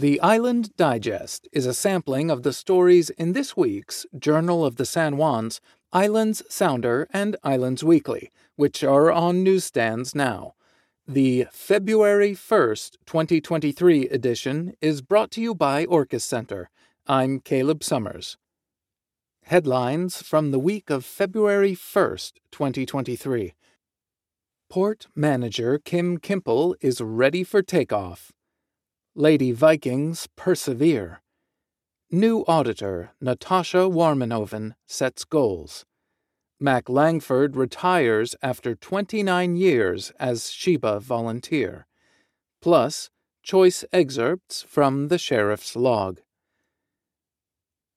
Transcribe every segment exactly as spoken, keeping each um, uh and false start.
The Island Digest is a sampling of the stories in this week's Journal of the San Juans, Islands Sounder, and Islands Weekly, which are on newsstands now. The February first, twenty twenty-three edition is brought to you by Orcas Center. I'm Caleb Summers. Headlines from the week of February first, twenty twenty-three. Port manager Kim Kimple is ready for takeoff. Lady Vikings persevere. New auditor Natasha Warmenhoven sets goals. Mac Langford retires after twenty-nine years as SHIBA volunteer. Plus, choice excerpts from the Sheriff's Log.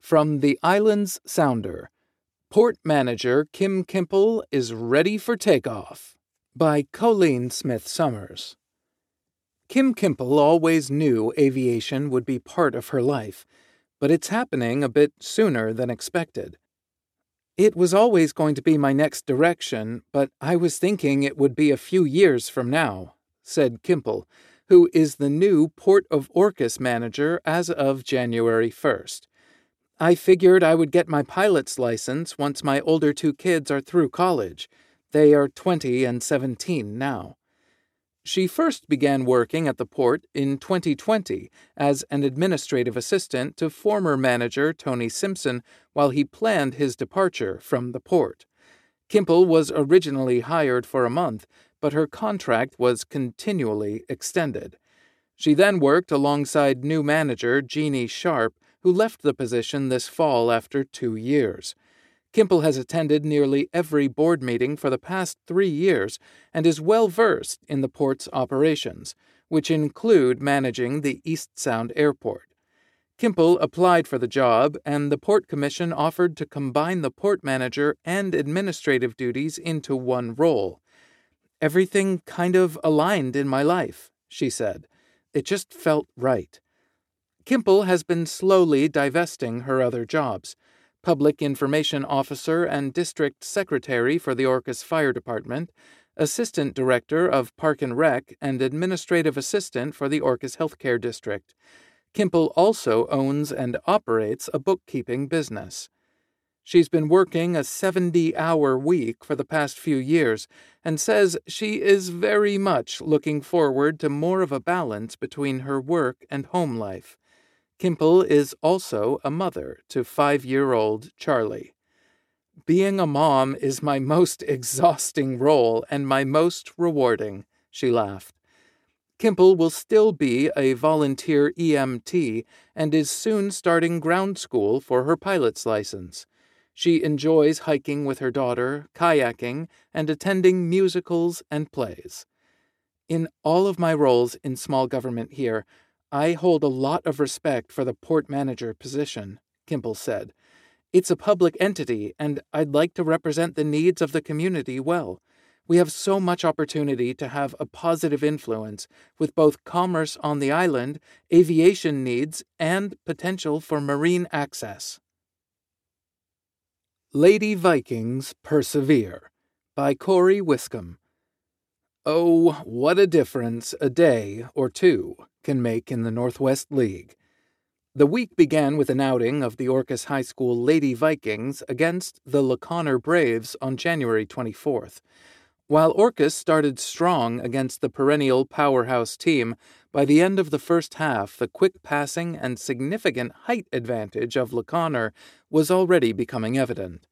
From the Islands Sounder, Port Manager Kim Kimple is ready for takeoff, by Colleen Smith-Summers. Kim Kimple always knew aviation would be part of her life, but it's happening a bit sooner than expected. It was always going to be my next direction, but I was thinking it would be a few years from now, said Kimple, who is the new Port of Orcas manager as of January first. I figured I would get my pilot's license once my older two kids are through college. They are twenty and seventeen now. She first began working at the port in twenty twenty as an administrative assistant to former manager Tony Simpson while he planned his departure from the port. Kimple was originally hired for a month, but her contract was continually extended. She then worked alongside new manager Jeannie Sharp, who left the position this fall after two years. Kimple has attended nearly every board meeting for the past three years and is well-versed in the port's operations, which include managing the East Sound Airport. Kimple applied for the job, and the Port Commission offered to combine the port manager and administrative duties into one role. Everything kind of aligned in my life, she said. It just felt right. Kimple has been slowly divesting her other jobs. Public Information Officer and District Secretary for the Orcas Fire Department, Assistant Director of Park and Rec, and Administrative Assistant for the Orcas Healthcare District. Kimple also owns and operates a bookkeeping business. She's been working a seventy-hour week for the past few years and says she is very much looking forward to more of a balance between her work and home life. Kimple is also a mother to five-year-old Charlie. Being a mom is my most exhausting role and my most rewarding, she laughed. Kimple will still be a volunteer E M T and is soon starting ground school for her pilot's license. She enjoys hiking with her daughter, kayaking, and attending musicals and plays. In all of my roles in small government here, I hold a lot of respect for the port manager position, Kimple said. It's a public entity, and I'd like to represent the needs of the community well. We have so much opportunity to have a positive influence, with both commerce on the island, aviation needs, and potential for marine access. Lady Vikings Persevere, by Corey Wiscombe. Oh, what a difference a day or two can make in the Northwest League. The week began with an outing of the Orcas High School Lady Vikings against the Laconner Braves on January twenty-fourth. While Orcas started strong against the perennial powerhouse team, by the end of the first half, the quick passing and significant height advantage of Laconner was already becoming evident.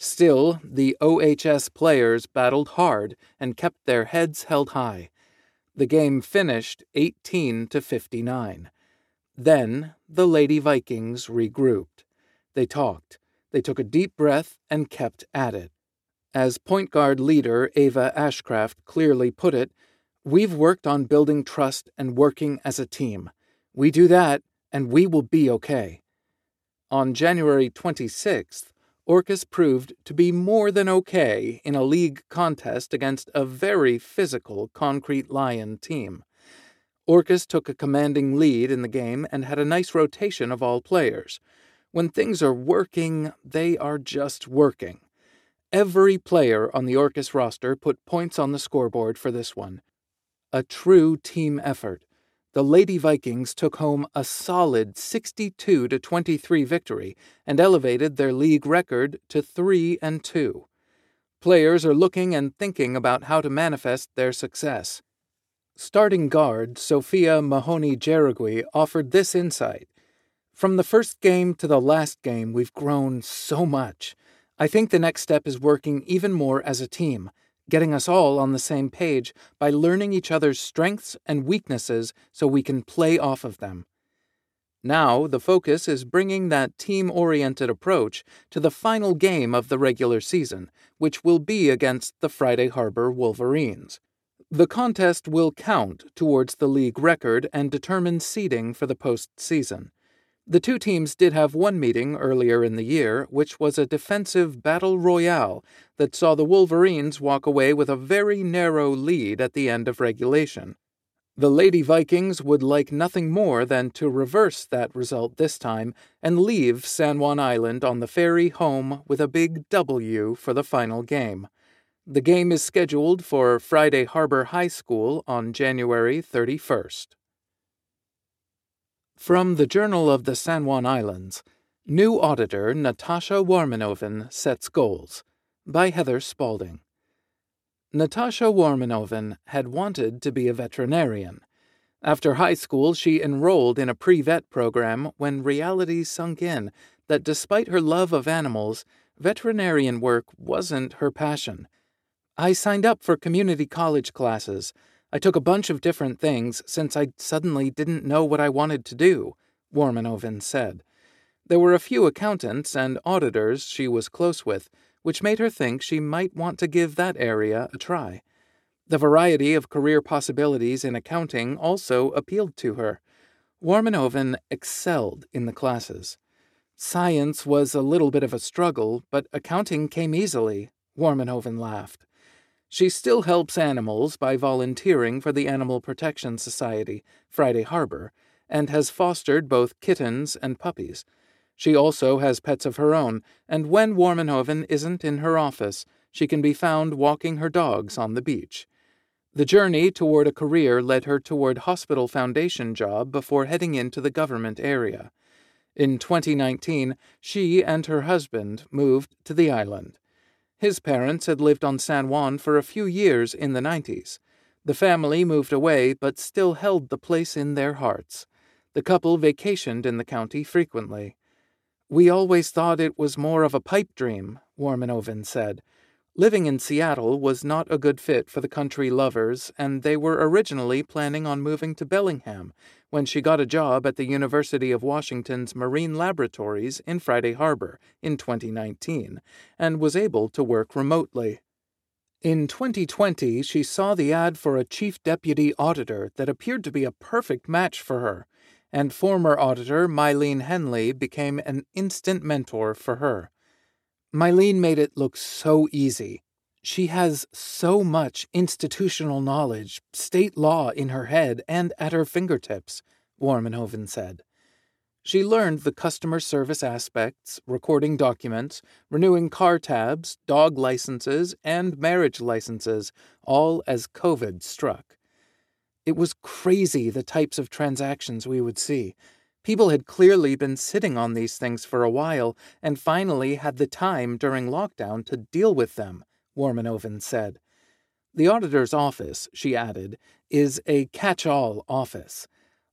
Still, the O H S players battled hard and kept their heads held high. The game finished eighteen to fifty-nine. Then, the Lady Vikings regrouped. They talked. They took a deep breath and kept at it. As point guard leader Ava Ashcraft clearly put it, "We've worked on building trust and working as a team. We do that, and we will be okay." On January twenty-sixth, Orcas proved to be more than okay in a league contest against a very physical Concrete Lion team. Orcas took a commanding lead in the game and had a nice rotation of all players. When things are working, they are just working. Every player on the Orcas roster put points on the scoreboard for this one. A true team effort. the Lady Vikings took home a solid sixty-two to twenty-three victory and elevated their league record to three and two. Players are looking and thinking about how to manifest their success. Starting guard Sophia Mahoney-Jeragui offered this insight. From the first game to the last game, we've grown so much. I think the next step is working even more as a team, getting us all on the same page by learning each other's strengths and weaknesses so we can play off of them. Now the focus is bringing that team-oriented approach to the final game of the regular season, which will be against the Friday Harbor Wolverines. The contest will count towards the league record and determine seeding for the postseason. The two teams did have one meeting earlier in the year, which was a defensive battle royale that saw the Wolverines walk away with a very narrow lead at the end of regulation. The Lady Vikings would like nothing more than to reverse that result this time and leave San Juan Island on the ferry home with a big W for the final game. The game is scheduled for Friday Harbor High School on January thirty-first. From the Journal of the San Juan Islands, new auditor Natasha Warmenhoven sets goals, by Heather Spalding. Natasha Warmenhoven had wanted to be a veterinarian. After high school, she enrolled in a pre-vet program when reality sunk in that despite her love of animals, veterinarian work wasn't her passion. I signed up for community college classes. I took a bunch of different things since I suddenly didn't know what I wanted to do, Warmenhoven said. There were a few accountants and auditors she was close with, which made her think she might want to give that area a try. The variety of career possibilities in accounting also appealed to her. Warmenhoven excelled in the classes. Science was a little bit of a struggle, but accounting came easily, Warmenhoven laughed. She still helps animals by volunteering for the Animal Protection Society, Friday Harbor, and has fostered both kittens and puppies. She also has pets of her own, and when Warmenhoven isn't in her office, she can be found walking her dogs on the beach. The journey toward a career led her toward hospital foundation job before heading into the government area. In twenty nineteen, she and her husband moved to the island. His parents had lived on San Juan for a few years in the nineties. The family moved away but still held the place in their hearts. The couple vacationed in the county frequently. We always thought it was more of a pipe dream, Warmenhoven said. Living in Seattle was not a good fit for the country lovers, and they were originally planning on moving to Bellingham when she got a job at the University of Washington's Marine Laboratories in Friday Harbor in twenty nineteen and was able to work remotely. In twenty twenty, she saw the ad for a chief deputy auditor that appeared to be a perfect match for her, and former auditor Mylene Henley became an instant mentor for her. Mylene made it look so easy. She has so much institutional knowledge, state law in her head and at her fingertips, Warmenhoven said. She learned the customer service aspects, recording documents, renewing car tabs, dog licenses, and marriage licenses, all as COVID struck. It was crazy the types of transactions we would see. People had clearly been sitting on these things for a while and finally had the time during lockdown to deal with them, Warmenhoven said. The auditor's office, she added, is a catch-all office.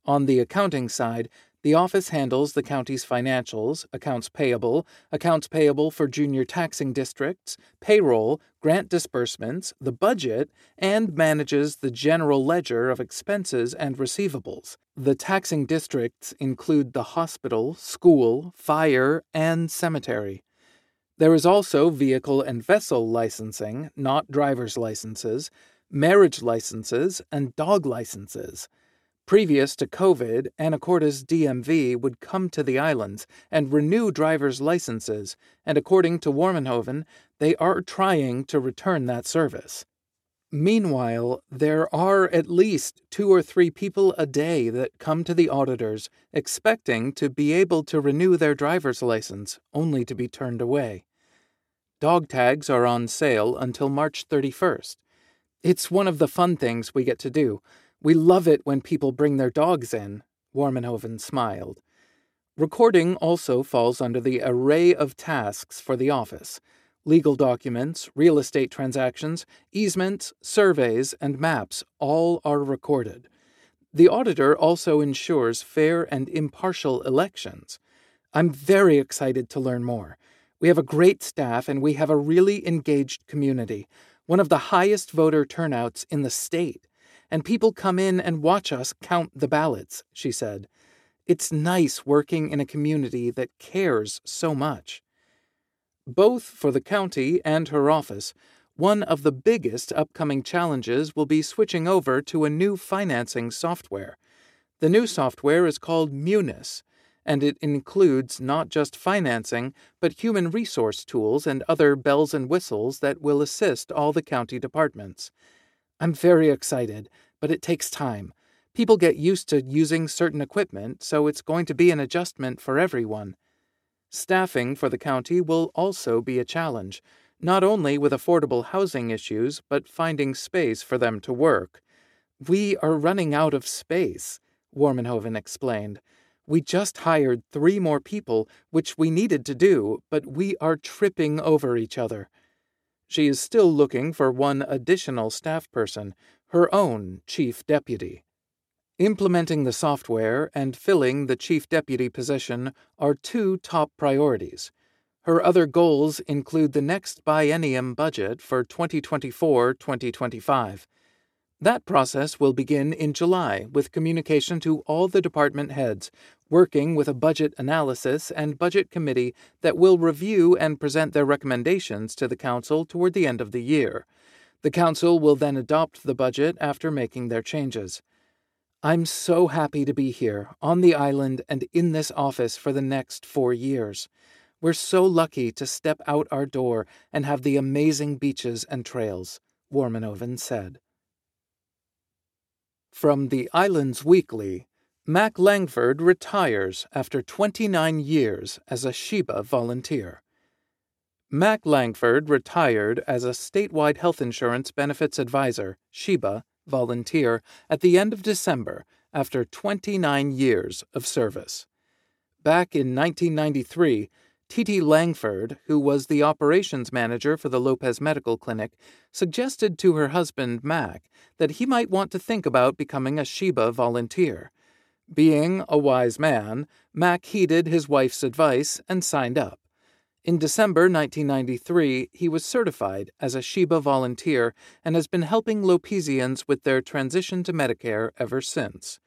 On the accounting side, the office handles the county's financials, accounts payable, accounts payable for junior taxing districts, payroll, grant disbursements, the budget, and manages the general ledger of expenses and receivables. The taxing districts include the hospital, school, fire, and cemetery. There is also vehicle and vessel licensing, not driver's licenses, marriage licenses, and dog licenses. Previous to COVID, Anacortes D M V would come to the islands and renew driver's licenses, and according to Warmenhoven, they are trying to return that service. Meanwhile, there are at least two or three people a day that come to the auditors expecting to be able to renew their driver's license, only to be turned away. Dog tags are on sale until March thirty-first. It's one of the fun things we get to do. We love it when people bring their dogs in, Warmenhoven smiled. Recording also falls under the array of tasks for the office. Legal documents, real estate transactions, easements, surveys, and maps all are recorded. The auditor also ensures fair and impartial elections. I'm very excited to learn more. We have a great staff and we have a really engaged community, one of the highest voter turnouts in the state. And people come in and watch us count the ballots, she said. It's nice working in a community that cares so much. Both for the county and her office, one of the biggest upcoming challenges will be switching over to a new financing software. The new software is called MUNIS, and it includes not just financing, but human resource tools and other bells and whistles that will assist all the county departments. I'm very excited, but it takes time. People get used to using certain equipment, so it's going to be an adjustment for everyone. Staffing for the county will also be a challenge, not only with affordable housing issues, but finding space for them to work. We are running out of space, Warmenhoven explained. We just hired three more people, which we needed to do, but we are tripping over each other. She is still looking for one additional staff person, her own chief deputy. Implementing the software and filling the chief deputy position are two top priorities. Her other goals include the next biennium budget for twenty twenty-four twenty twenty-five. That process will begin in July with communication to all the department heads, working with a budget analysis and budget committee that will review and present their recommendations to the council toward the end of the year. The council will then adopt the budget after making their changes. I'm so happy to be here, on the island and in this office for the next four years. We're so lucky to step out our door and have the amazing beaches and trails, Warmenhoven said. From the Islands Weekly, Mac Langford retires after twenty-nine years as a SHIBA volunteer. Mac Langford retired as a statewide health insurance benefits advisor, SHIBA, volunteer at the end of December after twenty-nine years of service. Back in nineteen ninety-three, T T Langford, who was the operations manager for the Lopez Medical Clinic, suggested to her husband, Mac, that he might want to think about becoming a SHIBA volunteer. Being a wise man, Mac heeded his wife's advice and signed up. In December nineteen ninety-three, he was certified as a SHIBA volunteer and has been helping Lopezians with their transition to Medicare ever since.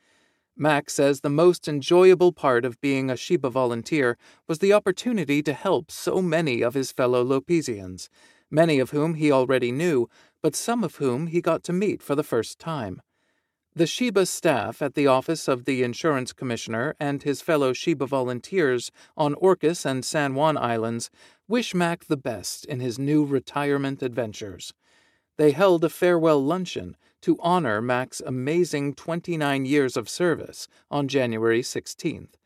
Mac says the most enjoyable part of being a SHIBA volunteer was the opportunity to help so many of his fellow Lopezians, many of whom he already knew, but some of whom he got to meet for the first time. The SHIBA staff at the Office of the Insurance Commissioner and his fellow SHIBA volunteers on Orcas and San Juan Islands wish Mac the best in his new retirement adventures. They held a farewell luncheon to honor Mac's amazing twenty-nine years of service on January sixteenth.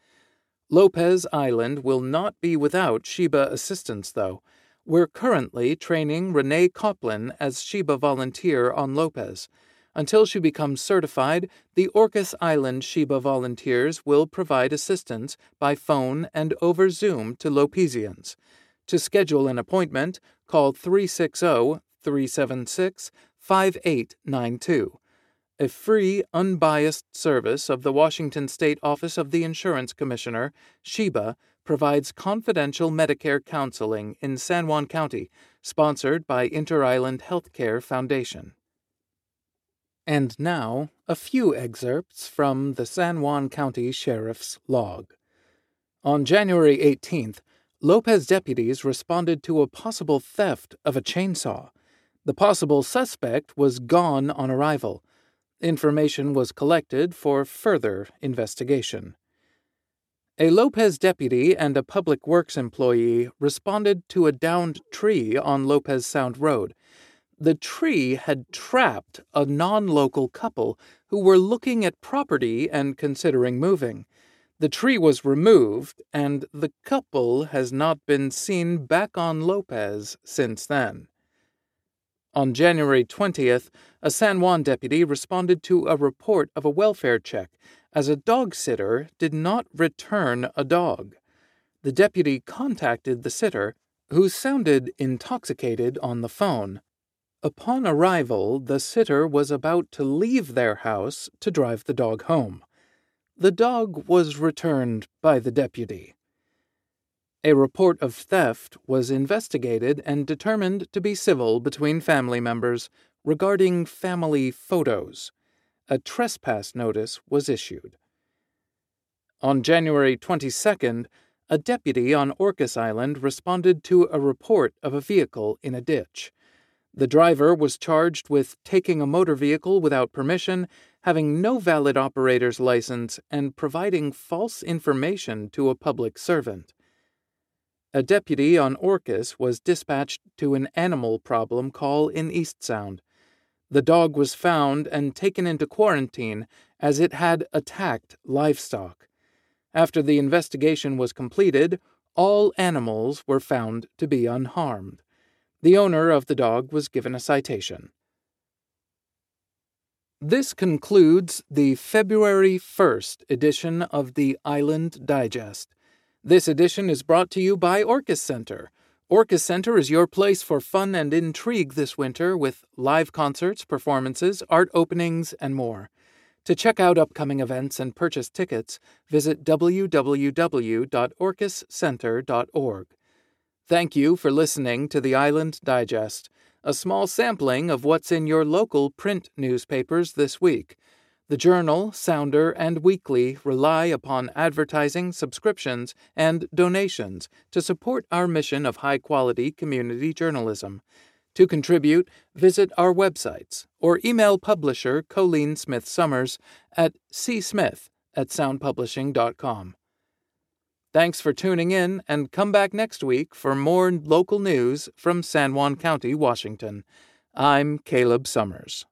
Lopez Island will not be without SHIBA assistance, though. We're currently training Renee Coplin as SHIBA volunteer on Lopez. Until she becomes certified, the Orcas Island SHIBA volunteers will provide assistance by phone and over Zoom to Lopezians. To schedule an appointment, call three six zero, three seven six, five eight nine two. A free, unbiased service of the Washington State Office of the Insurance Commissioner, SHIBA, provides confidential Medicare counseling in San Juan County, sponsored by Inter-Island Healthcare Foundation. And now, a few excerpts from the San Juan County Sheriff's Log. On January eighteenth, Lopez deputies responded to a possible theft of a chainsaw. The possible suspect was gone on arrival. Information was collected for further investigation. A Lopez deputy and a public works employee responded to a downed tree on Lopez Sound Road. The tree had trapped a non-local couple who were looking at property and considering moving. The tree was removed, and the couple has not been seen back on Lopez since then. On January twentieth, a San Juan deputy responded to a report of a welfare check as a dog sitter did not return a dog. The deputy contacted the sitter, who sounded intoxicated on the phone. Upon arrival, the sitter was about to leave their house to drive the dog home. The dog was returned by the deputy. A report of theft was investigated and determined to be civil between family members regarding family photos. A trespass notice was issued. On January twenty-second, a deputy on Orcas Island responded to a report of a vehicle in a ditch. The driver was charged with taking a motor vehicle without permission, having no valid operator's license, and providing false information to a public servant. A deputy on Orcas was dispatched to an animal problem call in East Sound. The dog was found and taken into quarantine as it had attacked livestock. After the investigation was completed, all animals were found to be unharmed. The owner of the dog was given a citation. This concludes the February first edition of the Island Digest. This edition is brought to you by Orcas Center. Orcas Center is your place for fun and intrigue this winter with live concerts, performances, art openings, and more. To check out upcoming events and purchase tickets, visit w w w dot orcas center dot org. Thank you for listening to the Island Digest, a small sampling of what's in your local print newspapers this week. The Journal, Sounder, and Weekly rely upon advertising, subscriptions, and donations to support our mission of high-quality community journalism. To contribute, visit our websites or email publisher Colleen Smith-Summers at c smith at sound publishing dot com. Thanks for tuning in, and come back next week for more local news from San Juan County, Washington. I'm Caleb Summers.